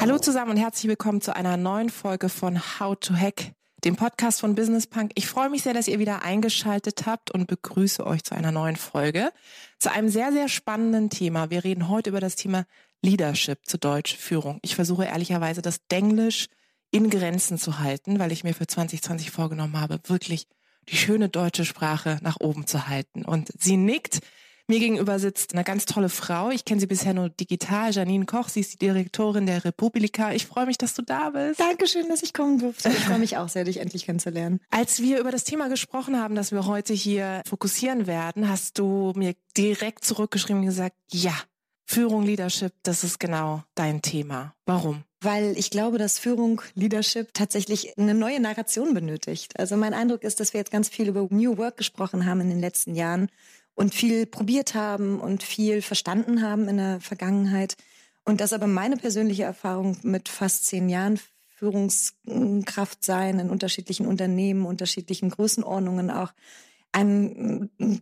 Hallo zusammen und herzlich willkommen zu einer neuen Folge von How to Hack, dem Podcast von Business Punk. Ich freue mich sehr, dass ihr wieder eingeschaltet habt und begrüße euch zu einer neuen Folge, zu einem sehr, sehr spannenden Thema. Wir reden heute über das Thema Leadership, zu Deutsch Führung. Ich versuche ehrlicherweise das Denglisch in Grenzen zu halten, weil ich mir für 2020 vorgenommen habe, wirklich die schöne deutsche Sprache nach oben zu halten. Und sie nickt. Mir gegenüber sitzt eine ganz tolle Frau. Ich kenne sie bisher nur digital, Jeannine Koch. Sie ist die Direktorin der re:publica. Ich freue mich, dass du da bist. Dankeschön, dass ich kommen durfte. Ich freue mich auch sehr, dich endlich kennenzulernen. Als wir über das Thema gesprochen haben, das wir heute hier fokussieren werden, hast du mir direkt zurückgeschrieben und gesagt, ja, Führung, Leadership, das ist genau dein Thema. Warum? Weil ich glaube, dass Führung, Leadership tatsächlich eine neue Narration benötigt. Also mein Eindruck ist, dass wir jetzt ganz viel über New Work gesprochen haben in den letzten Jahren. Und viel probiert haben und viel verstanden haben in der Vergangenheit. Und dass aber meine persönliche Erfahrung mit fast 10 Jahren Führungskraft sein in unterschiedlichen Unternehmen, unterschiedlichen Größenordnungen auch,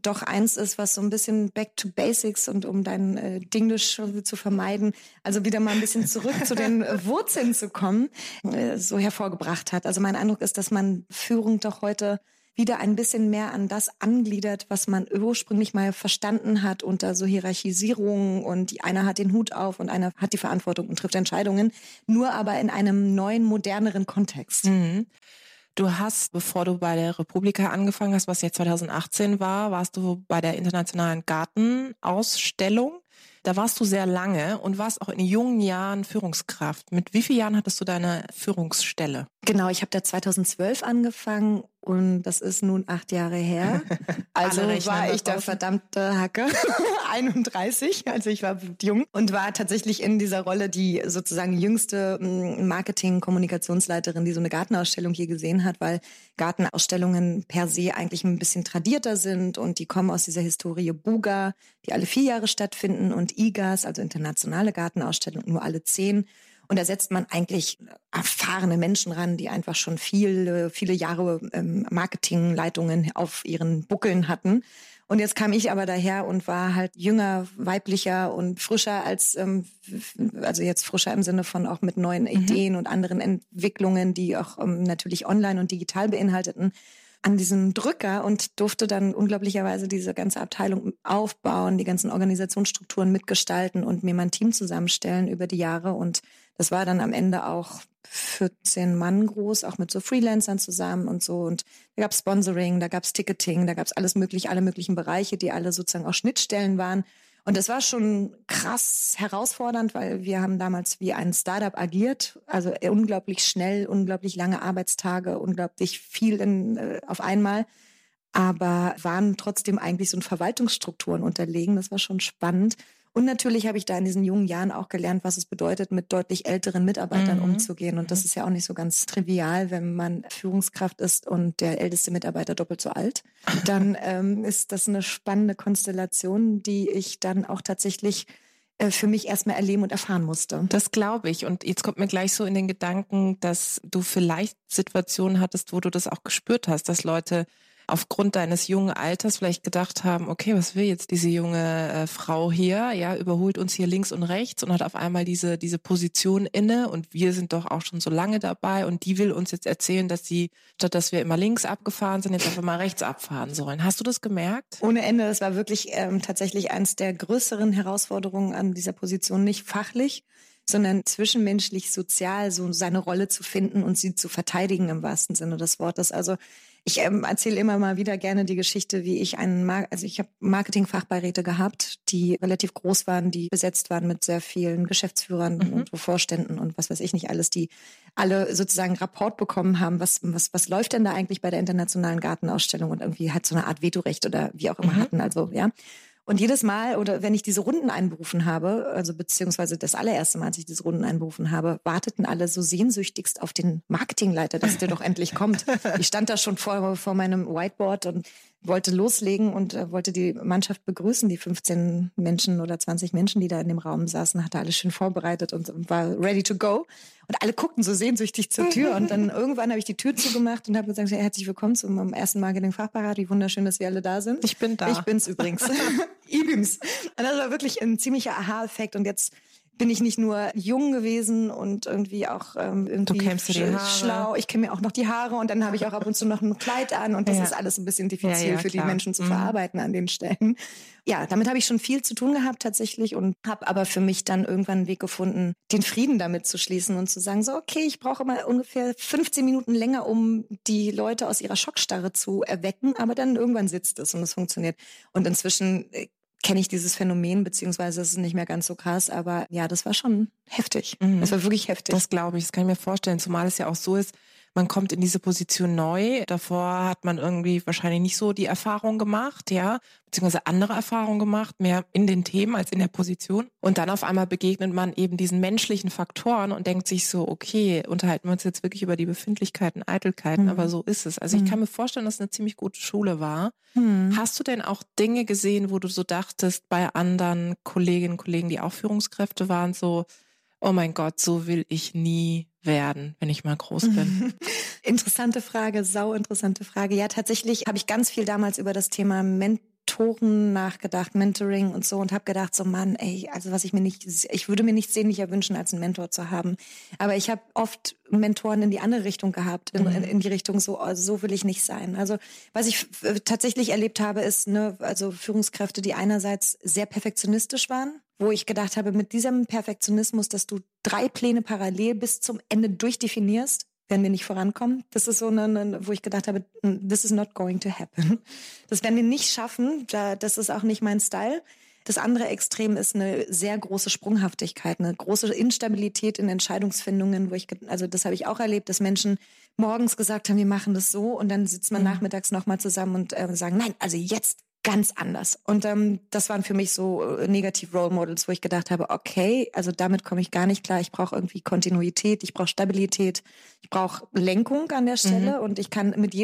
doch eins ist, was so ein bisschen back to basics und um dein Dinglisch zu vermeiden, also wieder mal ein bisschen zurück zu den Wurzeln zu kommen, so hervorgebracht hat. Also mein Eindruck ist, dass man Führung doch heute wieder ein bisschen mehr an das angliedert, was man ursprünglich mal verstanden hat unter so Hierarchisierungen und einer hat den Hut auf und einer hat die Verantwortung und trifft Entscheidungen, nur aber in einem neuen, moderneren Kontext. Mhm. Du hast, bevor du bei der re:publica angefangen hast, was jetzt 2018 war, warst du bei der Internationalen Gartenausstellung. Da warst du sehr lange und warst auch in jungen Jahren Führungskraft. Mit wie vielen Jahren hattest du deine Führungsstelle? Genau, ich habe da 2012 angefangen und das ist nun 8 Jahre her. Also war ich der verdammte Hacke, 31, also ich war jung und war tatsächlich in dieser Rolle die sozusagen jüngste Marketing-Kommunikationsleiterin, die so eine Gartenausstellung hier gesehen hat, weil Gartenausstellungen per se eigentlich ein bisschen tradierter sind und die kommen aus dieser Historie Buga, die alle 4 Jahre stattfinden und IGAS, also Internationale Gartenausstellung, nur alle 10. Und da setzt man eigentlich erfahrene Menschen ran, die einfach schon viele Jahre Marketingleitungen auf ihren Buckeln hatten. Und jetzt kam ich aber daher und war halt jünger, weiblicher und frischer als, also jetzt frischer im Sinne von auch mit neuen Ideen und anderen Entwicklungen, die auch natürlich online und digital beinhalteten, an diesem Drücker und durfte dann unglaublicherweise diese ganze Abteilung aufbauen, die ganzen Organisationsstrukturen mitgestalten und mir mein Team zusammenstellen über die Jahre. Und das war dann am Ende auch 14 Mann groß, auch mit so Freelancern zusammen und so. Und da gab es Sponsoring, da gab es Ticketing, da gab es alles mögliche, alle möglichen Bereiche, die alle sozusagen auch Schnittstellen waren. Und das war schon krass herausfordernd, weil wir haben damals wie ein Startup agiert, also unglaublich schnell, unglaublich lange Arbeitstage, unglaublich viel auf einmal, aber waren trotzdem eigentlich so in Verwaltungsstrukturen unterlegen. Das war schon spannend. Und natürlich habe ich da in diesen jungen Jahren auch gelernt, was es bedeutet, mit deutlich älteren Mitarbeitern umzugehen. Und das ist ja auch nicht so ganz trivial, wenn man Führungskraft ist und der älteste Mitarbeiter doppelt so alt. Dann ist das eine spannende Konstellation, die ich dann auch tatsächlich für mich erstmal erleben und erfahren musste. Das glaube ich. Und jetzt kommt mir gleich so in den Gedanken, dass du vielleicht Situationen hattest, wo du das auch gespürt hast, dass Leute aufgrund deines jungen Alters vielleicht gedacht haben, okay, was will jetzt diese junge Frau hier? Ja, überholt uns hier links und rechts und hat auf einmal diese Position inne und wir sind doch auch schon so lange dabei und die will uns jetzt erzählen, dass sie, statt dass wir immer links abgefahren sind, jetzt einfach mal rechts abfahren sollen. Hast du das gemerkt? Ohne Ende. Das war wirklich tatsächlich eins der größeren Herausforderungen an dieser Position, nicht fachlich, sondern zwischenmenschlich, sozial, so seine Rolle zu finden und sie zu verteidigen im wahrsten Sinne des Wortes. Also ich erzähle immer mal wieder gerne die Geschichte, wie ich ich habe Marketingfachbeiräte gehabt, die relativ groß waren, die besetzt waren mit sehr vielen Geschäftsführern und Vorständen und was weiß ich nicht alles, die alle sozusagen Rapport bekommen haben, was läuft denn da eigentlich bei der Internationalen Gartenausstellung und irgendwie halt so eine Art Vetorecht oder wie auch immer hatten, also ja. Und jedes Mal, oder wenn ich diese Runden einberufen habe, also beziehungsweise das allererste Mal, als ich diese Runden einberufen habe, warteten alle so sehnsüchtigst auf den Marketingleiter, dass der doch endlich kommt. Ich stand da schon vor meinem Whiteboard und wollte loslegen und wollte die Mannschaft begrüßen, die 15 Menschen oder 20 Menschen, die da in dem Raum saßen, hatte alles schön vorbereitet und war ready to go. Und alle guckten so sehnsüchtig zur Tür und dann irgendwann habe ich die Tür zugemacht und habe gesagt, herzlich willkommen zum ersten Marketing-Fachparat, wie wunderschön, dass wir alle da sind. Ich bin da. Ich bin's übrigens. Ibims. Und das war wirklich ein ziemlicher Aha-Effekt und jetzt bin ich nicht nur jung gewesen und irgendwie auch schlau. Ich kämme mir auch noch die Haare und dann habe ich auch ab und zu noch ein Kleid an und das ist alles ein bisschen diffizil für die Menschen zu verarbeiten an den Stellen. Ja, damit habe ich schon viel zu tun gehabt tatsächlich und habe aber für mich dann irgendwann einen Weg gefunden, den Frieden damit zu schließen und zu sagen, so okay, ich brauche mal ungefähr 15 Minuten länger, um die Leute aus ihrer Schockstarre zu erwecken, aber dann irgendwann sitzt es und es funktioniert. Und inzwischen kenne ich dieses Phänomen, beziehungsweise es ist nicht mehr ganz so krass, aber ja, das war schon heftig. Mhm. Das war wirklich heftig. Das glaube ich, das kann ich mir vorstellen, zumal es ja auch so ist, man kommt in diese Position neu, davor hat man irgendwie wahrscheinlich nicht so die Erfahrung gemacht, ja, beziehungsweise andere Erfahrungen gemacht, mehr in den Themen als in der Position und dann auf einmal begegnet man eben diesen menschlichen Faktoren und denkt sich so, okay, unterhalten wir uns jetzt wirklich über die Befindlichkeiten, Eitelkeiten, aber so ist es. Also ich kann mir vorstellen, dass es eine ziemlich gute Schule war. Hast du denn auch Dinge gesehen, wo du so dachtest, bei anderen Kolleginnen und Kollegen, die auch Führungskräfte waren, so, oh mein Gott, so will ich nie werden, wenn ich mal groß bin? Interessante Frage, sau interessante Frage. Ja, tatsächlich habe ich ganz viel damals über das Thema Mentoren nachgedacht, Mentoring und so und habe gedacht, so Mann, ey, also ich würde mir nichts sehnlicher wünschen, als einen Mentor zu haben. Aber ich habe oft Mentoren in die andere Richtung gehabt, in die Richtung so will ich nicht sein. Also was ich tatsächlich erlebt habe, ist also Führungskräfte, die einerseits sehr perfektionistisch waren, wo ich gedacht habe, mit diesem Perfektionismus, dass du 3 Pläne parallel bis zum Ende durchdefinierst, werden wir nicht vorankommen. Das ist so eine, wo ich gedacht habe, this is not going to happen. Das werden wir nicht schaffen, das ist auch nicht mein Style. Das andere Extrem ist eine sehr große Sprunghaftigkeit, eine große Instabilität in Entscheidungsfindungen, also das habe ich auch erlebt, dass Menschen morgens gesagt haben, wir machen das so und dann sitzt man nachmittags nochmal zusammen und sagen, nein, also jetzt ganz anders. Und das waren für mich so negative Role Models, wo ich gedacht habe, okay, also damit komme ich gar nicht klar. Ich brauche irgendwie Kontinuität, ich brauche Stabilität, ich brauche Lenkung an der Stelle und ich kann mit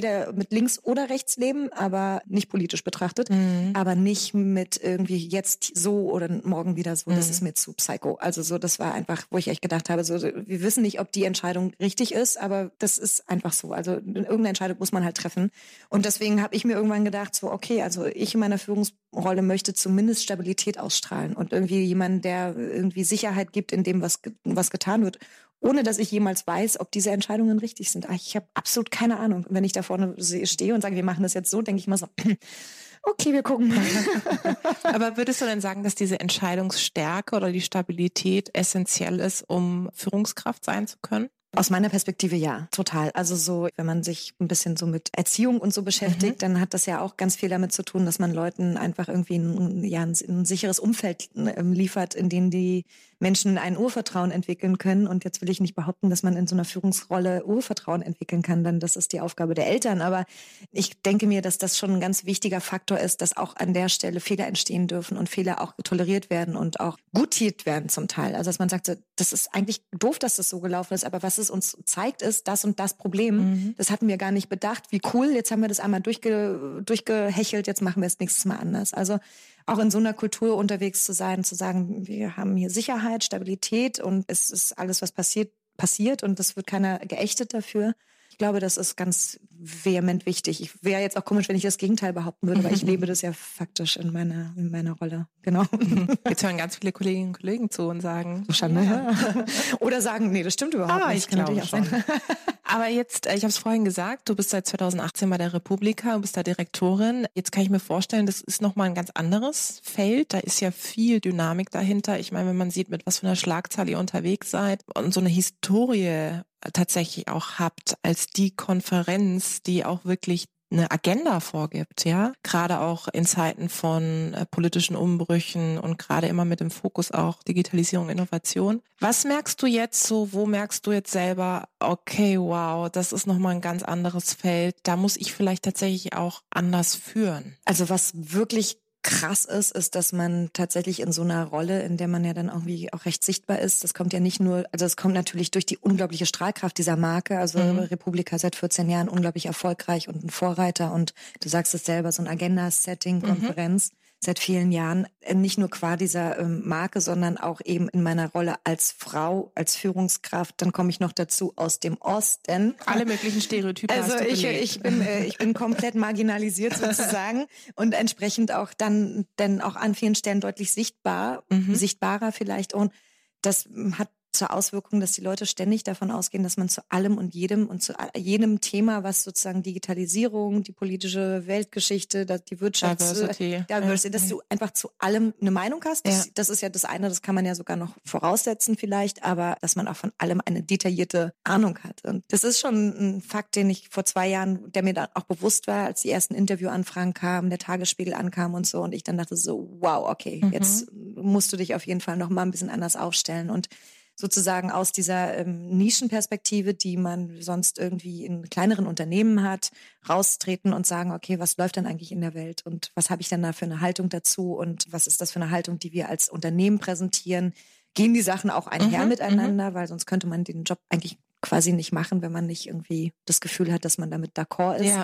links oder rechts leben, aber nicht politisch betrachtet, aber nicht mit irgendwie jetzt so oder morgen wieder so. Das ist mir zu psycho. Also so, das war einfach, wo ich echt gedacht habe, so wir wissen nicht, ob die Entscheidung richtig ist, aber das ist einfach so. Also irgendeine Entscheidung muss man halt treffen. Und deswegen habe ich mir irgendwann gedacht, so okay, also ich in meiner Führungsrolle möchte zumindest Stabilität ausstrahlen und irgendwie jemanden, der irgendwie Sicherheit gibt in dem, was getan wird, ohne dass ich jemals weiß, ob diese Entscheidungen richtig sind. Ich habe absolut keine Ahnung. Wenn ich da vorne stehe und sage, wir machen das jetzt so, denke ich mal so, okay, wir gucken mal. Aber würdest du denn sagen, dass diese Entscheidungsstärke oder die Stabilität essentiell ist, um Führungskraft sein zu können? Aus meiner Perspektive ja, total. Also so, wenn man sich ein bisschen so mit Erziehung und so beschäftigt, dann hat das ja auch ganz viel damit zu tun, dass man Leuten einfach irgendwie ein sicheres Umfeld liefert, in dem die Menschen ein Urvertrauen entwickeln können. Und jetzt will ich nicht behaupten, dass man in so einer Führungsrolle Urvertrauen entwickeln kann, denn das ist die Aufgabe der Eltern. Aber ich denke mir, dass das schon ein ganz wichtiger Faktor ist, dass auch an der Stelle Fehler entstehen dürfen und Fehler auch toleriert werden und auch gutiert werden zum Teil. Also dass man sagt, das ist eigentlich doof, dass das so gelaufen ist, aber was es uns zeigt, ist das und das Problem. Das hatten wir gar nicht bedacht. Wie cool, jetzt haben wir das einmal durchgehechelt, jetzt machen wir es nächstes Mal anders. Also auch in so einer Kultur unterwegs zu sein, zu sagen, wir haben hier Sicherheit, Stabilität und es ist alles, was passiert und das wird keiner geächtet dafür. Ich glaube, das ist ganz vehement wichtig. Ich wäre jetzt auch komisch, wenn ich das Gegenteil behaupten würde, weil ich lebe das ja faktisch in meiner Rolle. Genau. Jetzt hören ganz viele Kolleginnen und Kollegen zu und sagen, so Schande. Ja. Oder sagen, nee, das stimmt überhaupt nicht. Aber ich glaube schon. Aber jetzt, ich habe es vorhin gesagt, du bist seit 2018 bei der re:publica, bist da Direktorin. Jetzt kann ich mir vorstellen, das ist nochmal ein ganz anderes Feld. Da ist ja viel Dynamik dahinter. Ich meine, wenn man sieht, mit was für einer Schlagzahl ihr unterwegs seid und so eine Historie tatsächlich auch habt als die Konferenz, die auch wirklich eine Agenda vorgibt, ja, gerade auch in Zeiten von politischen Umbrüchen und gerade immer mit dem Fokus auch Digitalisierung, Innovation. Was merkst du jetzt so, wo merkst du jetzt selber, okay, wow, das ist nochmal ein ganz anderes Feld, da muss ich vielleicht tatsächlich auch anders führen? Also was wirklich krass ist, ist, dass man tatsächlich in so einer Rolle, in der man ja dann irgendwie auch recht sichtbar ist, das kommt ja nicht nur, also es kommt natürlich durch die unglaubliche Strahlkraft dieser Marke, also re:publica seit 14 Jahren unglaublich erfolgreich und ein Vorreiter und du sagst es selber, so ein Agenda-Setting-Konferenz seit vielen Jahren, nicht nur qua dieser Marke, sondern auch eben in meiner Rolle als Frau, als Führungskraft, dann komme ich noch dazu aus dem Osten. Alle möglichen Stereotypen. Also ich bin komplett marginalisiert sozusagen und entsprechend auch dann auch an vielen Stellen deutlich sichtbar, sichtbarer vielleicht. Und das hat zur Auswirkung, dass die Leute ständig davon ausgehen, dass man zu allem und jedem und zu jedem Thema, was sozusagen Digitalisierung, die politische Weltgeschichte, die Wirtschaft, Diversity, dass du einfach zu allem eine Meinung hast. Das ist ja das eine, das kann man ja sogar noch voraussetzen vielleicht, aber dass man auch von allem eine detaillierte Ahnung hat. Und das ist schon ein Fakt, den ich vor 2 Jahren, der mir dann auch bewusst war, als die ersten Interviewanfragen kamen, der Tagesspiegel ankam und so. Und ich dann dachte so, wow, okay, jetzt musst du dich auf jeden Fall noch mal ein bisschen anders aufstellen und sozusagen aus dieser Nischenperspektive, die man sonst irgendwie in kleineren Unternehmen hat, raustreten und sagen, okay, was läuft denn eigentlich in der Welt und was habe ich denn da für eine Haltung dazu und was ist das für eine Haltung, die wir als Unternehmen präsentieren? Gehen die Sachen auch einher miteinander, weil sonst könnte man den Job eigentlich quasi nicht machen, wenn man nicht irgendwie das Gefühl hat, dass man damit d'accord ist.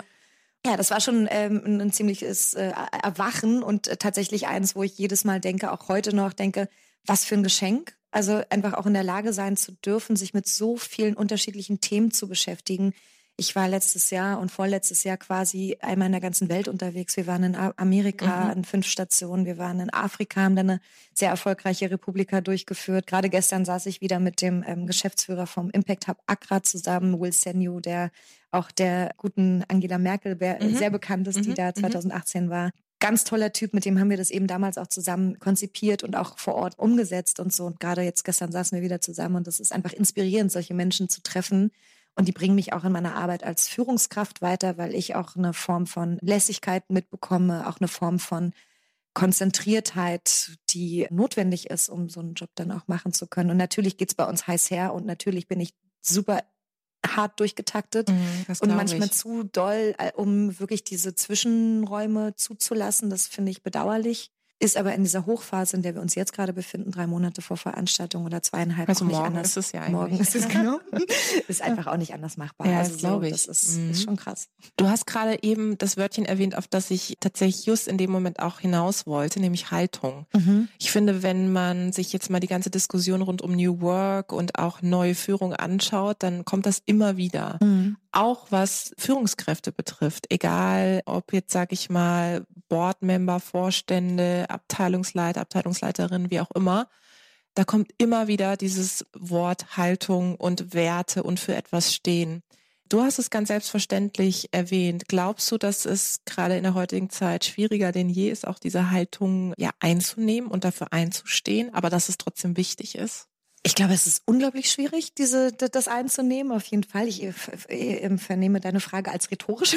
Ja, das war schon ein ziemliches Erwachen und tatsächlich eins, wo ich jedes Mal denke, auch heute noch denke, was für ein Geschenk. Also einfach auch in der Lage sein zu dürfen, sich mit so vielen unterschiedlichen Themen zu beschäftigen. Ich war letztes Jahr und vorletztes Jahr quasi einmal in der ganzen Welt unterwegs. Wir waren in Amerika an 5 Stationen, wir waren in Afrika, haben dann eine sehr erfolgreiche re:publica durchgeführt. Gerade gestern saß ich wieder mit dem Geschäftsführer vom Impact Hub Accra zusammen, Will Senyu, der auch der guten Angela Merkel sehr bekannt ist, die da 2018 war. Ganz toller Typ, mit dem haben wir das eben damals auch zusammen konzipiert und auch vor Ort umgesetzt und so. Und gerade jetzt gestern saßen wir wieder zusammen und das ist einfach inspirierend, solche Menschen zu treffen. Und die bringen mich auch in meiner Arbeit als Führungskraft weiter, weil ich auch eine Form von Lässigkeit mitbekomme, auch eine Form von Konzentriertheit, die notwendig ist, um so einen Job dann auch machen zu können. Und natürlich geht's bei uns heiß her und natürlich bin ich super hart durchgetaktet und manchmal zu doll, um wirklich diese Zwischenräume zuzulassen. Das finde ich bedauerlich. Ist aber in dieser Hochphase, in der wir uns jetzt gerade befinden, 3 Monate vor Veranstaltung oder 2,5. Also morgen anders. Ist es ja eigentlich. Morgen ist es genau. Ist einfach auch nicht anders machbar. Ja, also glaube ich. Das ist schon krass. Du hast gerade eben das Wörtchen erwähnt, auf das ich tatsächlich just in dem Moment auch hinaus wollte, nämlich Haltung. Ich finde, wenn man sich jetzt mal die ganze Diskussion rund um New Work und auch neue Führung anschaut, dann kommt das immer wieder. Auch was Führungskräfte betrifft, egal ob jetzt, sag ich mal, Boardmember, Vorstände, Abteilungsleiter, Abteilungsleiterin, wie auch immer, da kommt immer wieder dieses Wort Haltung und Werte und für etwas stehen. Du hast es ganz selbstverständlich erwähnt. Glaubst du, dass es gerade in der heutigen Zeit schwieriger denn je ist, auch diese Haltung ja einzunehmen und dafür einzustehen, aber dass es trotzdem wichtig ist? Ich glaube, es ist unglaublich schwierig, das einzunehmen, auf jeden Fall. Ich vernehme deine Frage als rhetorisch.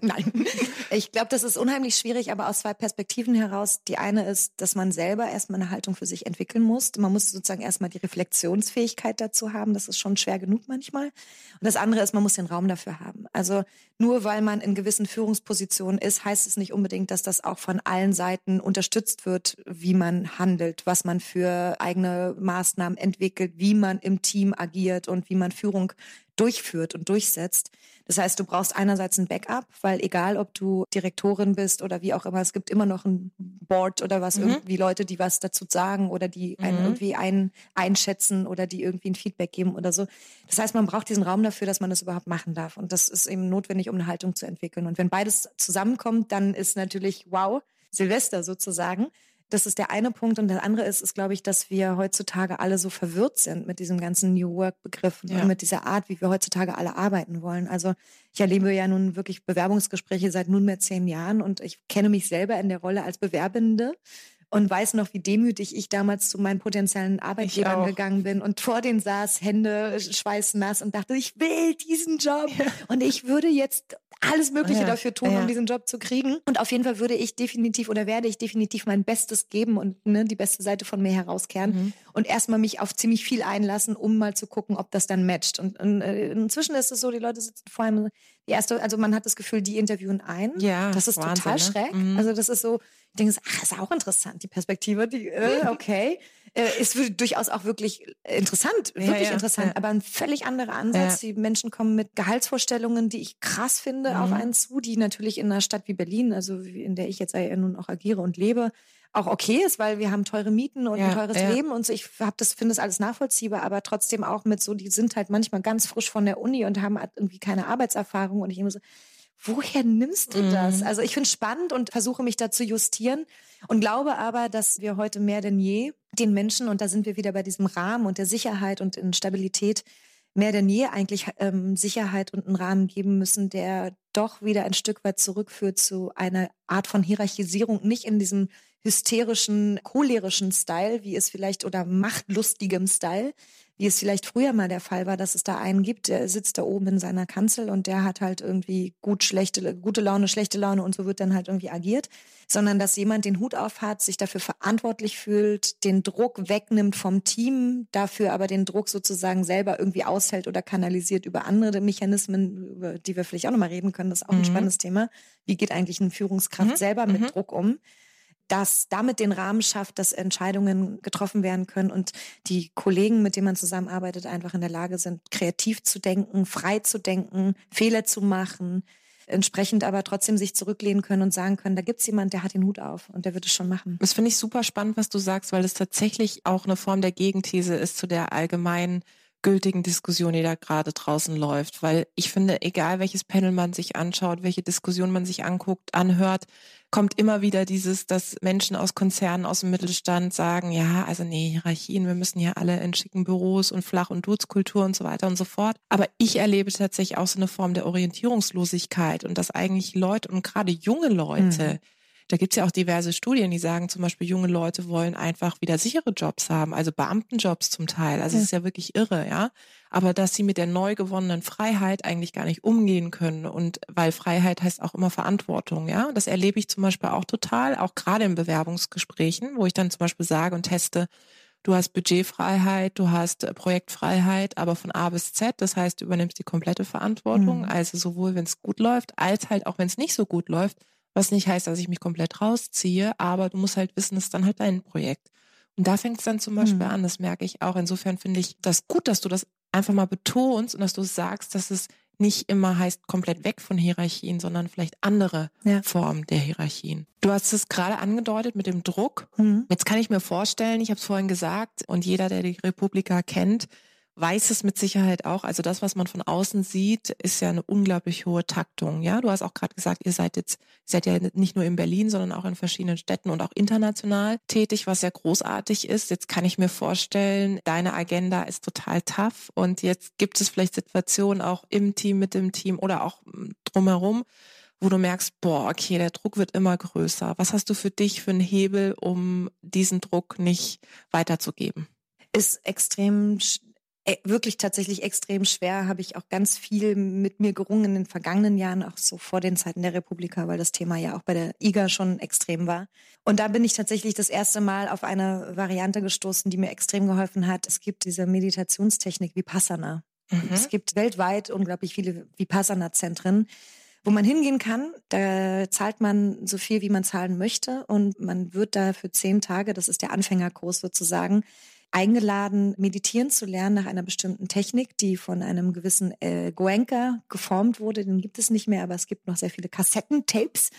Nein. Ich glaube, das ist unheimlich schwierig, aber aus 2 Perspektiven heraus. Die eine ist, dass man selber erstmal eine Haltung für sich entwickeln muss. Man muss sozusagen erstmal die Reflexionsfähigkeit dazu haben. Das ist schon schwer genug manchmal. Und das andere ist, man muss den Raum dafür haben. Also nur weil man in gewissen Führungspositionen ist, heißt es nicht unbedingt, dass das auch von allen Seiten unterstützt wird, wie man handelt, was man für eigene Maßnahmen entwickelt, wie man im Team agiert und wie man Führung durchführt und durchsetzt. Das heißt, du brauchst einerseits ein Backup, weil egal, ob du Direktorin bist oder wie auch immer, es gibt immer noch ein Board oder was, irgendwie Leute, die was dazu sagen oder die einen irgendwie einschätzen oder die irgendwie ein Feedback geben oder so. Das heißt, man braucht diesen Raum dafür, dass man das überhaupt machen darf. Und das ist eben notwendig, um eine Haltung zu entwickeln. Und wenn beides zusammenkommt, dann ist natürlich, wow, Silvester sozusagen. Das ist der eine Punkt. Und der andere ist, glaube ich, dass wir heutzutage alle so verwirrt sind mit diesem ganzen New Work-Begriff und mit dieser Art, wie wir heutzutage alle arbeiten wollen. Also ich erlebe ja nun wirklich Bewerbungsgespräche seit nunmehr 10 Jahren und ich kenne mich selber in der Rolle als Bewerbende und weiß noch, wie demütig ich damals zu meinen potenziellen Arbeitgebern gegangen bin und vor denen saß, Hände schweißnass und dachte, ich will diesen Job und ich würde jetzt alles Mögliche dafür tun, um diesen Job zu kriegen. Und auf jeden Fall werde ich definitiv mein Bestes geben und die beste Seite von mir herauskehren. und erstmal mich auf ziemlich viel einlassen, um mal zu gucken, ob das dann matcht. Und inzwischen ist es so, die Leute sitzen vor allem, also man hat das Gefühl, die interviewen einen. Ja, das ist Wahnsinn, total schräg. Mhm. Also das ist so, ich denke, das ist auch interessant, die Perspektive, die, okay. Ist durchaus auch wirklich interessant, aber ein völlig anderer Ansatz. Ja. Die Menschen kommen mit Gehaltsvorstellungen, die ich krass finde, auf einen zu, die natürlich in einer Stadt wie Berlin, also in der ich jetzt ja nun auch agiere und lebe, auch okay ist, weil wir haben teure Mieten und ein teures Leben und so. Ich finde das alles nachvollziehbar, aber trotzdem auch mit so, die sind halt manchmal ganz frisch von der Uni und haben irgendwie keine Arbeitserfahrung und ich immer so, woher nimmst du das? Also ich finde es spannend und versuche mich da zu justieren und glaube aber, dass wir heute mehr denn je den Menschen, und da sind wir wieder bei diesem Rahmen und der Sicherheit und in Stabilität, mehr denn je eigentlich Sicherheit und einen Rahmen geben müssen, der doch wieder ein Stück weit zurückführt zu einer Art von Hierarchisierung, nicht in diesem hysterischen, cholerischen Style, wie es vielleicht, oder machtlustigem Style, wie es vielleicht früher mal der Fall war, dass es da einen gibt, der sitzt da oben in seiner Kanzel und der hat halt irgendwie gute Laune, schlechte Laune und so wird dann halt irgendwie agiert, sondern dass jemand den Hut auf hat, sich dafür verantwortlich fühlt, den Druck wegnimmt vom Team, dafür aber den Druck sozusagen selber irgendwie aushält oder kanalisiert über andere Mechanismen, über die wir vielleicht auch nochmal reden können, das ist auch ein spannendes Thema. Wie geht eigentlich eine Führungskraft selber mit Druck um? Das damit den Rahmen schafft, dass Entscheidungen getroffen werden können und die Kollegen, mit denen man zusammenarbeitet, einfach in der Lage sind, kreativ zu denken, frei zu denken, Fehler zu machen, entsprechend aber trotzdem sich zurücklehnen können und sagen können, da gibt's jemand, der hat den Hut auf und der wird es schon machen. Das finde ich super spannend, was du sagst, weil es tatsächlich auch eine Form der Gegenthese ist zu der allgemeinen gültigen Diskussion, die da gerade draußen läuft, weil ich finde, egal welches Panel man sich anschaut, welche Diskussion man sich anhört, kommt immer wieder dieses, dass Menschen aus Konzernen, aus dem Mittelstand sagen, ja, also nee, Hierarchien, wir müssen ja alle in schicken Büros und Flach- und Dutzkultur und so weiter und so fort. Aber ich erlebe tatsächlich auch so eine Form der Orientierungslosigkeit und dass eigentlich Leute und gerade junge Leute, da gibt's ja auch diverse Studien, die sagen zum Beispiel, junge Leute wollen einfach wieder sichere Jobs haben, also Beamtenjobs zum Teil. Also es ist ja wirklich irre, ja. Aber dass sie mit der neu gewonnenen Freiheit eigentlich gar nicht umgehen können und weil Freiheit heißt auch immer Verantwortung, ja. Das erlebe ich zum Beispiel auch total, auch gerade in Bewerbungsgesprächen, wo ich dann zum Beispiel sage und teste, du hast Budgetfreiheit, du hast Projektfreiheit, aber von A bis Z, das heißt, du übernimmst die komplette Verantwortung, also sowohl wenn es gut läuft, als halt auch wenn es nicht so gut läuft. Was nicht heißt, dass ich mich komplett rausziehe, aber du musst halt wissen, es ist dann halt dein Projekt. Und da fängt es dann zum Beispiel an, das merke ich auch. Insofern finde ich das gut, dass du das einfach mal betonst und dass du sagst, dass es nicht immer heißt, komplett weg von Hierarchien, sondern vielleicht andere Formen der Hierarchien. Du hast es gerade angedeutet mit dem Druck. Jetzt kann ich mir vorstellen, ich habe es vorhin gesagt, und jeder, der die Republika kennt, weiß es mit Sicherheit auch. Also das, was man von außen sieht, ist ja eine unglaublich hohe Taktung. Ja, du hast auch gerade gesagt, ihr seid ja nicht nur in Berlin, sondern auch in verschiedenen Städten und auch international tätig, was ja großartig ist. Jetzt kann ich mir vorstellen, deine Agenda ist total tough und jetzt gibt es vielleicht Situationen auch im Team, mit dem Team oder auch drumherum, wo du merkst, boah, okay, der Druck wird immer größer. Was hast du für dich für einen Hebel, um diesen Druck nicht weiterzugeben? Ist extrem wirklich tatsächlich extrem schwer, habe ich auch ganz viel mit mir gerungen in den vergangenen Jahren, auch so vor den Zeiten der Republika, weil das Thema ja auch bei der IGA schon extrem war. Und da bin ich tatsächlich das erste Mal auf eine Variante gestoßen, die mir extrem geholfen hat. Es gibt diese Meditationstechnik Vipassana. Es gibt weltweit unglaublich viele Vipassana-Zentren, wo man hingehen kann, da zahlt man so viel, wie man zahlen möchte und man wird da für 10 Tage, das ist der Anfängerkurs sozusagen, eingeladen, meditieren zu lernen nach einer bestimmten Technik, die von einem gewissen Goenka geformt wurde. Den gibt es nicht mehr, aber es gibt noch sehr viele Kassettentapes,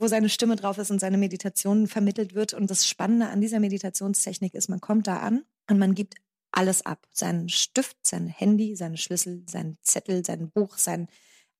wo seine Stimme drauf ist und seine Meditation vermittelt wird. Und das Spannende an dieser Meditationstechnik ist, man kommt da an und man gibt alles ab. Seinen Stift, sein Handy, seine Schlüssel, seinen Zettel, sein Buch, sein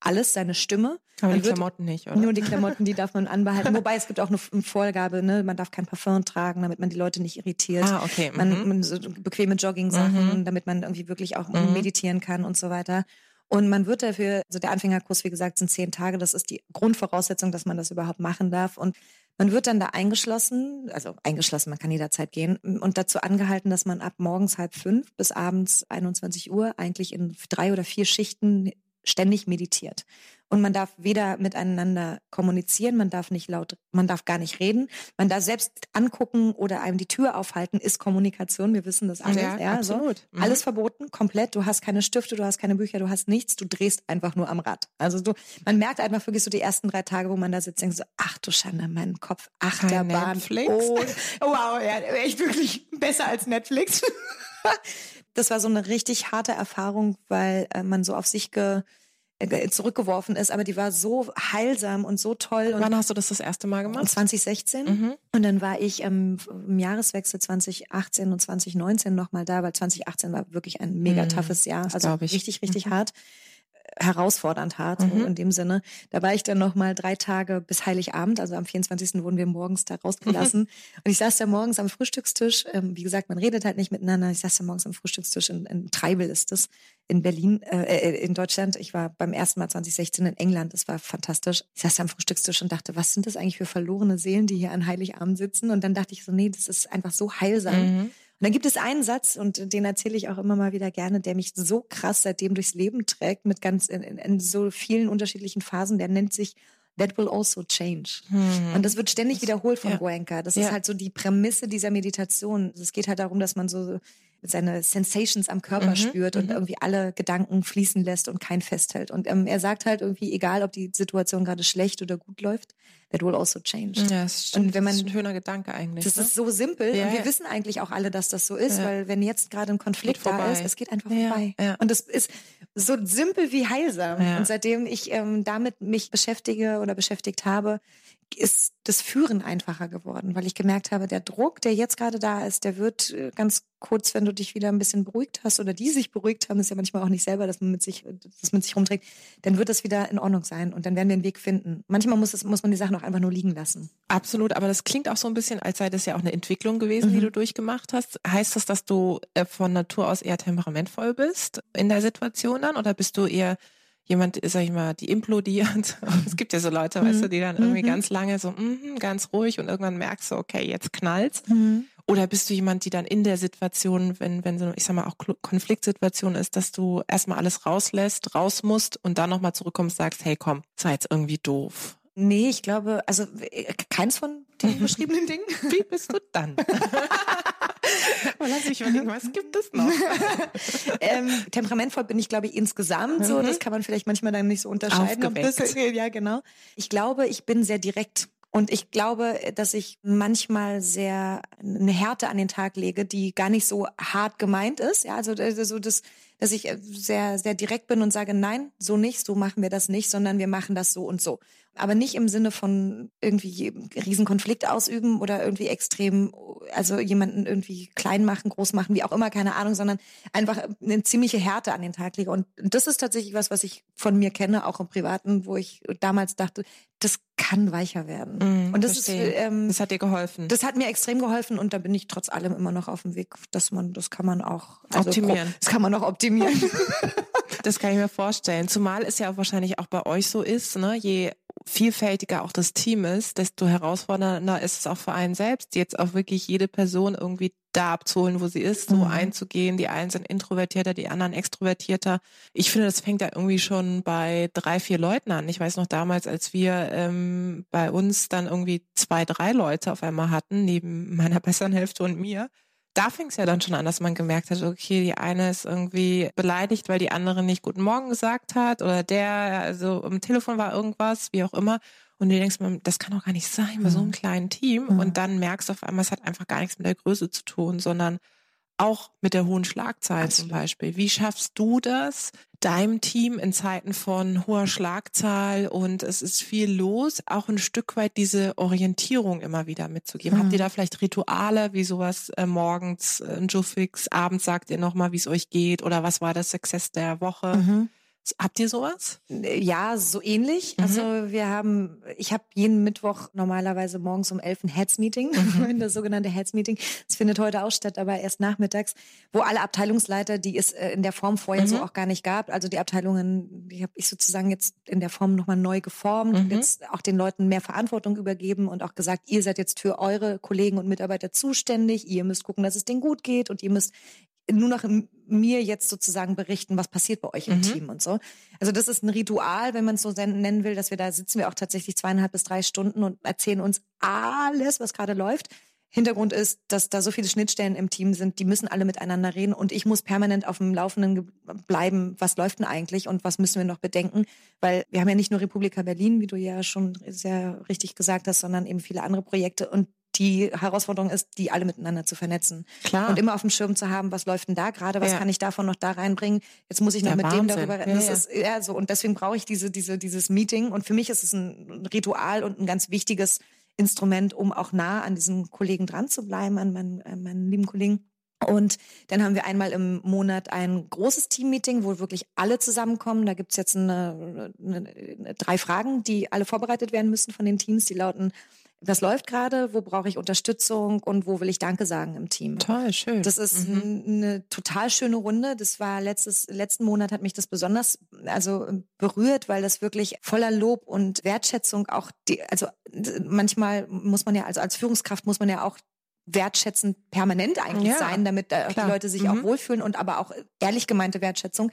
alles, seine Stimme. Aber die Klamotten nicht, oder? Nur die Klamotten, die darf man anbehalten. Wobei, es gibt auch eine Vorgabe, ne? Man darf kein Parfum tragen, damit man die Leute nicht irritiert. Ah, okay. Man so bequeme Jogging-Sachen, damit man irgendwie wirklich auch meditieren kann und so weiter. Und man wird dafür, also der Anfängerkurs, wie gesagt, sind 10 Tage. Das ist die Grundvoraussetzung, dass man das überhaupt machen darf. Und man wird dann da eingeschlossen, man kann jederzeit gehen und dazu angehalten, dass man ab morgens 4:30 bis abends 21 Uhr eigentlich in 3 oder 4 Schichten ständig meditiert. Und man darf weder miteinander kommunizieren, man darf nicht laut, man darf gar nicht reden, man darf selbst angucken oder einem die Tür aufhalten, ist Kommunikation, wir wissen das alles. Ja, absolut. So. Mhm. Alles verboten, komplett, du hast keine Stifte, du hast keine Bücher, du hast nichts, du drehst einfach nur am Rad. Also man merkt einfach wirklich so die ersten 3 Tage, wo man da sitzt, denkst so, ach du Schande, mein Kopf, Achterbahn. Oh, wow, ja, echt wirklich besser als Netflix. Das war so eine richtig harte Erfahrung, weil man so auf sich zurückgeworfen ist, aber die war so heilsam und so toll. Und wann hast du das erste Mal gemacht? 2016. Mhm. Und dann war ich im Jahreswechsel 2018 und 2019 nochmal da, weil 2018 war wirklich ein mega toughes Jahr. Also richtig, richtig hart. Herausfordernd hart, so in dem Sinne. Da war ich dann nochmal 3 Tage bis Heiligabend, also am 24. wurden wir morgens da rausgelassen. Und ich saß da morgens am Frühstückstisch, wie gesagt, man redet halt nicht miteinander, ich saß da morgens am Frühstückstisch, in Treibel ist das, in Berlin, in Deutschland. Ich war beim ersten Mal 2016 in England, das war fantastisch. Ich saß da am Frühstückstisch und dachte, was sind das eigentlich für verlorene Seelen, die hier an Heiligabend sitzen? Und dann dachte ich so, nee, das ist einfach so heilsam. Und dann gibt es einen Satz, und den erzähle ich auch immer mal wieder gerne, der mich so krass seitdem durchs Leben trägt, mit ganz in so vielen unterschiedlichen Phasen, der nennt sich That will also change. Und das wird ständig wiederholt von Goenka. Das ist halt so die Prämisse dieser Meditation. Es geht halt darum, dass man so seine Sensations am Körper spürt und irgendwie alle Gedanken fließen lässt und keinen festhält. Und er sagt halt irgendwie, egal ob die Situation gerade schlecht oder gut läuft, that will also change. Ja, das stimmt. Und wenn man, das ist ein schöner Gedanke eigentlich. Das ist so simpel und wir wissen eigentlich auch alle, dass das so ist, weil wenn jetzt gerade ein Konflikt da ist, es geht einfach vorbei. Ja. Und das ist so simpel wie heilsam. Ja. Und seitdem ich damit mich beschäftige oder beschäftigt habe, ist das Führen einfacher geworden, weil ich gemerkt habe, der Druck, der jetzt gerade da ist, der wird ganz kurz, wenn du dich wieder ein bisschen beruhigt hast oder die sich beruhigt haben, ist ja manchmal auch nicht selber, dass man mit sich rumträgt, dann wird das wieder in Ordnung sein und dann werden wir einen Weg finden. Manchmal muss man die Sachen auch einfach nur liegen lassen. Absolut, aber das klingt auch so ein bisschen, als sei das ja auch eine Entwicklung gewesen, die du durchgemacht hast. Heißt das, dass du von Natur aus eher temperamentvoll bist in der Situation dann oder bist du eher jemand, sag ich mal, die implodiert. Es gibt ja so Leute, weißt du, die dann irgendwie ganz lange so ganz ruhig und irgendwann merkst du, okay, jetzt knallt's. Oder bist du jemand, die dann in der Situation, wenn so, ich sag mal, auch Konfliktsituation ist, dass du erstmal alles rauslässt, raus musst und dann nochmal zurückkommst und sagst, hey komm, das war jetzt irgendwie doof. Nee, ich glaube, also keins von den beschriebenen Dingen. Wie bist du dann? Aber lass mich überlegen, was gibt es noch? Temperamentvoll bin ich, glaube ich, insgesamt so. Das kann man vielleicht manchmal dann nicht so unterscheiden. Ja, genau. Ich glaube, ich bin sehr direkt. Und ich glaube, dass ich manchmal sehr eine Härte an den Tag lege, die gar nicht so hart gemeint ist. Ja, also so das, dass ich sehr, sehr direkt bin und sage, nein, so nicht, so machen wir das nicht, sondern wir machen das so und so. Aber nicht im Sinne von irgendwie Riesenkonflikt ausüben oder irgendwie extrem, also jemanden irgendwie klein machen, groß machen, wie auch immer, keine Ahnung, sondern einfach eine ziemliche Härte an den Tag lege. Und das ist tatsächlich was ich von mir kenne, auch im Privaten, wo ich damals dachte, das kann weicher werden. Und das verstehe. Ist, das hat dir geholfen. Das hat mir extrem geholfen und da bin ich trotz allem immer noch auf dem Weg, dass man, das kann man auch optimieren. Das kann man auch optimieren. Das kann ich mir vorstellen. Zumal es ja auch wahrscheinlich auch bei euch so ist, ne? Je vielfältiger auch das Team ist, desto herausfordernder ist es auch für einen selbst, jetzt auch wirklich jede Person irgendwie da abzuholen, wo sie ist, so einzugehen. Die einen sind introvertierter, die anderen extrovertierter. Ich finde, das fängt ja irgendwie schon bei 3, 4 Leuten an. Ich weiß noch damals, als wir bei uns dann irgendwie 2, 3 Leute auf einmal hatten, neben meiner besseren Hälfte und mir. Da fing es ja dann schon an, dass man gemerkt hat, okay, die eine ist irgendwie beleidigt, weil die andere nicht Guten Morgen gesagt hat oder also am Telefon war irgendwas, wie auch immer. Und du denkst, das kann doch gar nicht sein bei so einem kleinen Team. Und dann merkst du auf einmal, es hat einfach gar nichts mit der Größe zu tun, sondern auch mit der hohen Schlagzahl zum Beispiel. Wie schaffst du das, deinem Team in Zeiten von hoher Schlagzahl und es ist viel los, auch ein Stück weit diese Orientierung immer wieder mitzugeben? Habt ihr da vielleicht Rituale, wie sowas morgens ein Jufix, abends sagt ihr nochmal, wie es euch geht oder was war das Success der Woche? Habt ihr sowas? Ja, so ähnlich. Also ich habe jeden Mittwoch normalerweise morgens um 11 ein Heads-Meeting, das sogenannte Heads-Meeting. Das findet heute auch statt, aber erst nachmittags, wo alle Abteilungsleiter, die es in der Form vorher so auch gar nicht gab, also die Abteilungen, die habe ich sozusagen jetzt in der Form nochmal neu geformt und jetzt auch den Leuten mehr Verantwortung übergeben und auch gesagt, ihr seid jetzt für eure Kollegen und Mitarbeiter zuständig, ihr müsst gucken, dass es denen gut geht und ihr müsst nur noch mir jetzt sozusagen berichten, was passiert bei euch im Team und so. Also das ist ein Ritual, wenn man es so nennen will, dass wir da sitzen wir auch tatsächlich 2,5 bis 3 Stunden und erzählen uns alles, was gerade läuft. Hintergrund ist, dass da so viele Schnittstellen im Team sind, die müssen alle miteinander reden und ich muss permanent auf dem Laufenden bleiben, was läuft denn eigentlich und was müssen wir noch bedenken, weil wir haben ja nicht nur Republika Berlin, wie du ja schon sehr richtig gesagt hast, sondern eben viele andere Projekte und die Herausforderung ist, die alle miteinander zu vernetzen. Klar. Und immer auf dem Schirm zu haben, was läuft denn da gerade, was kann ich davon noch da reinbringen, jetzt muss ich noch mit Wahnsinn. Dem darüber reden. So. Und deswegen brauche ich dieses Meeting und für mich ist es ein Ritual und ein ganz wichtiges Instrument, um auch nah an diesen Kollegen dran zu bleiben, an meinen lieben Kollegen. Und dann haben wir einmal im Monat ein großes Team-Meeting, wo wirklich alle zusammenkommen. Da gibt es jetzt eine 3 Fragen, die alle vorbereitet werden müssen von den Teams. Die lauten, was läuft gerade, wo brauche ich Unterstützung und wo will ich Danke sagen im Team. Toll, schön. Das ist eine total schöne Runde. Das war letzten Monat hat mich das besonders berührt, weil das wirklich voller Lob und Wertschätzung auch, manchmal muss man ja, als Führungskraft muss man ja auch wertschätzend permanent eigentlich sein, damit die Leute sich auch wohlfühlen und aber auch ehrlich gemeinte Wertschätzung.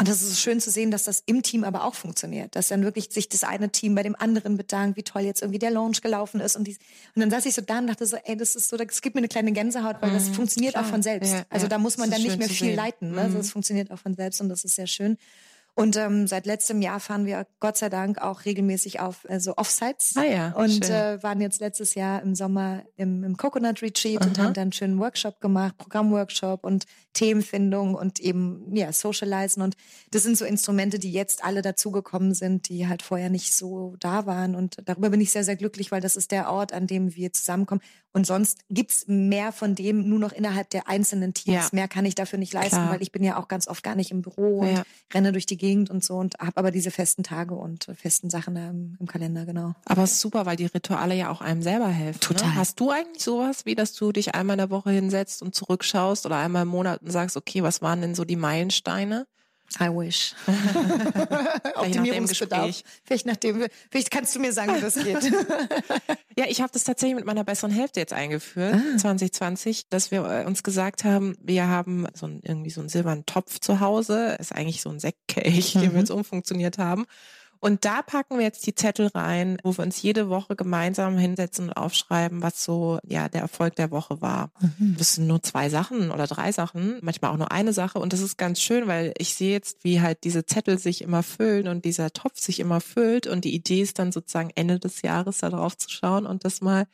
Und das ist schön zu sehen, dass das im Team aber auch funktioniert, dass dann wirklich sich das eine Team bei dem anderen bedankt, wie toll jetzt irgendwie der Launch gelaufen ist und dann saß ich so da und dachte so, ey, das ist so, das gibt mir eine kleine Gänsehaut, weil das funktioniert auch von selbst. Ja, also da muss man dann nicht mehr viel leiten, ne? Also das funktioniert auch von selbst und das ist sehr schön. Und seit letztem Jahr fahren wir Gott sei Dank auch regelmäßig auf Offsites und waren jetzt letztes Jahr im Sommer im Coconut Retreat und haben dann einen schönen Workshop gemacht, Programmworkshop und Themenfindung und eben Socializen und das sind so Instrumente, die jetzt alle dazugekommen sind, die halt vorher nicht so da waren und darüber bin ich sehr, sehr glücklich, weil das ist der Ort, an dem wir zusammenkommen und sonst gibt's mehr von dem nur noch innerhalb der einzelnen Teams, mehr kann ich dafür nicht leisten, weil ich bin ja auch ganz oft gar nicht im Büro und renne durch die Gegend und so und habe aber diese festen Tage und festen Sachen da im Kalender, genau. Aber es ist super, weil die Rituale ja auch einem selber helfen. Total. Ne? Hast du eigentlich sowas, wie dass du dich einmal in der Woche hinsetzt und zurückschaust oder einmal im Monat und sagst, okay, was waren denn so die Meilensteine? I wish. Optimierungsbedarf. Vielleicht kannst du mir sagen, wie das geht. Ja, ich habe das tatsächlich mit meiner besseren Hälfte jetzt eingeführt, 2020, dass wir uns gesagt haben, wir haben so einen silbernen Topf zu Hause, ist eigentlich so ein Sektkelch, den wir jetzt umfunktioniert haben. Und da packen wir jetzt die Zettel rein, wo wir uns jede Woche gemeinsam hinsetzen und aufschreiben, was so der Erfolg der Woche war. Das sind nur 2 Sachen oder 3 Sachen, manchmal auch nur eine Sache. Und das ist ganz schön, weil ich sehe jetzt, wie halt diese Zettel sich immer füllen und dieser Topf sich immer füllt. Und die Idee ist dann sozusagen Ende des Jahres da drauf zu schauen und das mal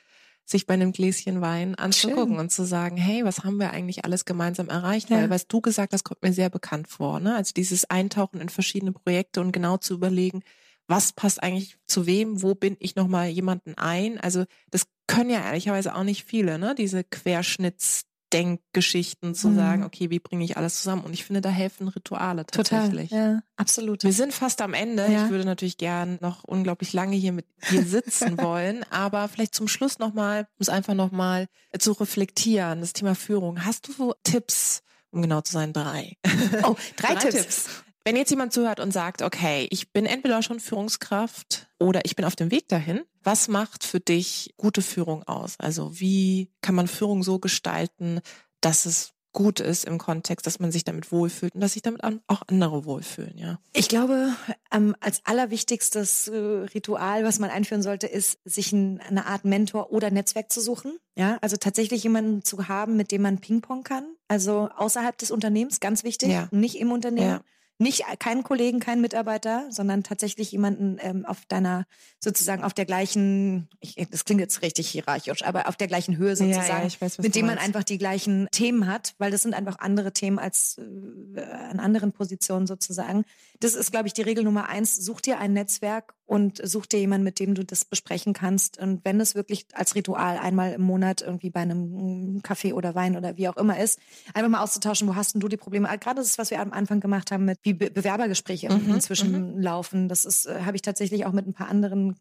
sich bei einem Gläschen Wein anzugucken und zu sagen, hey, was haben wir eigentlich alles gemeinsam erreicht? Ja. Weil was du gesagt hast, kommt mir sehr bekannt vor, ne? Also dieses Eintauchen in verschiedene Projekte und genau zu überlegen, was passt eigentlich zu wem, wo bin ich nochmal jemanden ein? Also das können ja ehrlicherweise auch nicht viele, ne? Diese Querschnittsdenkgeschichten zu sagen, okay, wie bringe ich alles zusammen? Und ich finde, da helfen Rituale tatsächlich. Total, ja, absolut. Wir sind fast am Ende. Ja. Ich würde natürlich gern noch unglaublich lange hier mit dir sitzen wollen, aber vielleicht zum Schluss nochmal, um es einfach nochmal zu reflektieren, das Thema Führung. Hast du Tipps, um genau zu sein, 3? Oh, 3 Tipps. Wenn jetzt jemand zuhört und sagt, okay, ich bin entweder schon Führungskraft oder ich bin auf dem Weg dahin, was macht für dich gute Führung aus? Also wie kann man Führung so gestalten, dass es gut ist im Kontext, dass man sich damit wohlfühlt und dass sich damit auch andere wohlfühlen, ja? Ich glaube, als allerwichtigstes Ritual, was man einführen sollte, ist, sich eine Art Mentor oder Netzwerk zu suchen. Ja, also tatsächlich jemanden zu haben, mit dem man Ping-Pong kann. Also außerhalb des Unternehmens, ganz wichtig, nicht im Unternehmen. Ja. Nicht keinen Kollegen, keinen Mitarbeiter, sondern tatsächlich jemanden das klingt jetzt richtig hierarchisch, aber auf der gleichen Höhe sozusagen, ich weiß, was mit dem man einfach die gleichen Themen hat, weil das sind einfach andere Themen als an anderen Positionen sozusagen. Das ist, glaube ich, die Regel Nummer 1. Such dir ein Netzwerk und such dir jemanden, mit dem du das besprechen kannst. Und wenn es wirklich als Ritual einmal im Monat irgendwie bei einem Kaffee oder Wein oder wie auch immer ist, einfach mal auszutauschen, wo hast denn du die Probleme? Gerade das, was wir am Anfang gemacht haben mit wie Bewerbergespräche inzwischen laufen. Das ist, habe ich tatsächlich auch mit ein paar anderen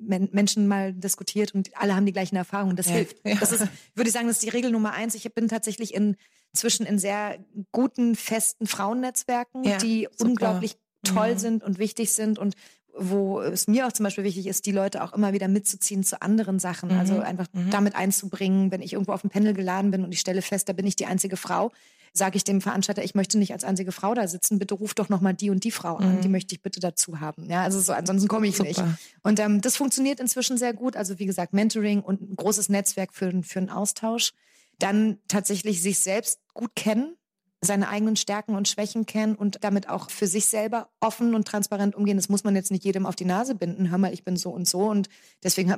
Menschen mal diskutiert und alle haben die gleichen Erfahrungen. Das hilft. Ja. Das ist, würde ich sagen, das ist die Regel Nummer 1. Ich bin tatsächlich inzwischen in sehr guten, festen Frauennetzwerken, die unglaublich toll sind und wichtig sind und wo es mir auch zum Beispiel wichtig ist, die Leute auch immer wieder mitzuziehen zu anderen Sachen. Also einfach damit einzubringen, wenn ich irgendwo auf dem Panel geladen bin und ich stelle fest, da bin ich die einzige Frau. sage ich dem Veranstalter, ich möchte nicht als einzige Frau da sitzen, bitte ruf doch nochmal die und die Frau an, die möchte ich bitte dazu haben. Ja, also so, ansonsten komme ich nicht. Und das funktioniert inzwischen sehr gut. Also wie gesagt, Mentoring und ein großes Netzwerk für einen Austausch. Dann tatsächlich sich selbst gut kennen, seine eigenen Stärken und Schwächen kennen und damit auch für sich selber offen und transparent umgehen. Das muss man jetzt nicht jedem auf die Nase binden. Hör mal, ich bin so und deswegen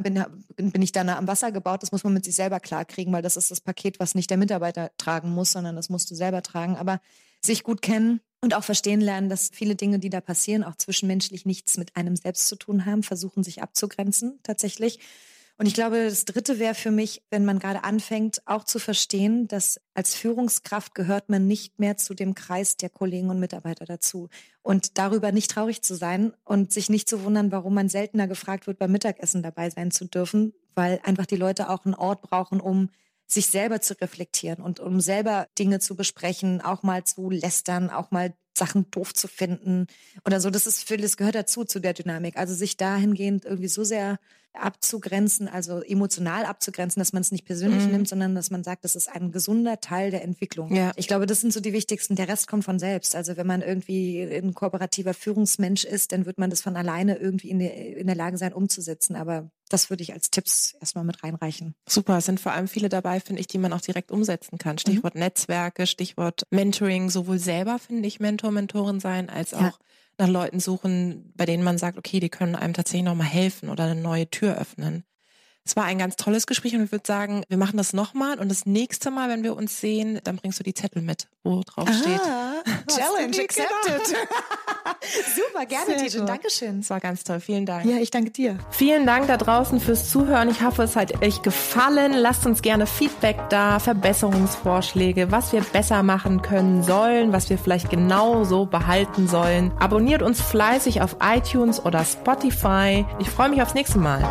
bin ich da nah am Wasser gebaut. Das muss man mit sich selber klarkriegen, weil das ist das Paket, was nicht der Mitarbeiter tragen muss, sondern das musst du selber tragen. Aber sich gut kennen und auch verstehen lernen, dass viele Dinge, die da passieren, auch zwischenmenschlich nichts mit einem selbst zu tun haben, versuchen sich abzugrenzen tatsächlich. Und ich glaube, das Dritte wäre für mich, wenn man gerade anfängt, auch zu verstehen, dass als Führungskraft gehört man nicht mehr zu dem Kreis der Kollegen und Mitarbeiter dazu. Und darüber nicht traurig zu sein und sich nicht zu wundern, warum man seltener gefragt wird, beim Mittagessen dabei sein zu dürfen, weil einfach die Leute auch einen Ort brauchen, um sich selber zu reflektieren und um selber Dinge zu besprechen, auch mal zu lästern, auch mal Sachen doof zu finden oder so. Das ist, das gehört dazu, zu der Dynamik. Also sich dahingehend irgendwie so sehr abzugrenzen, also emotional abzugrenzen, dass man es nicht persönlich nimmt, sondern dass man sagt, das ist ein gesunder Teil der Entwicklung. Ja. Ich glaube, das sind so die wichtigsten. Der Rest kommt von selbst. Also wenn man irgendwie ein kooperativer Führungsmensch ist, dann wird man das von alleine irgendwie in der Lage sein, umzusetzen. Aber das würde ich als Tipps erstmal mit reinreichen. Super, es sind vor allem viele dabei, finde ich, die man auch direkt umsetzen kann. Stichwort Netzwerke, Stichwort Mentoring, sowohl selber, finde ich, Mentor, Mentorin sein, als auch nach Leuten suchen, bei denen man sagt, okay, die können einem tatsächlich nochmal helfen oder eine neue Tür öffnen. Es war ein ganz tolles Gespräch und ich würde sagen, wir machen das nochmal und das nächste Mal, wenn wir uns sehen, dann bringst du die Zettel mit, wo drauf steht. Challenge accepted. Super, gerne, Tijen. Dankeschön. Es war ganz toll. Vielen Dank. Ja, ich danke dir. Vielen Dank da draußen fürs Zuhören. Ich hoffe, es hat euch gefallen. Lasst uns gerne Feedback da, Verbesserungsvorschläge, was wir besser machen können sollen, was wir vielleicht genauso behalten sollen. Abonniert uns fleißig auf iTunes oder Spotify. Ich freue mich aufs nächste Mal.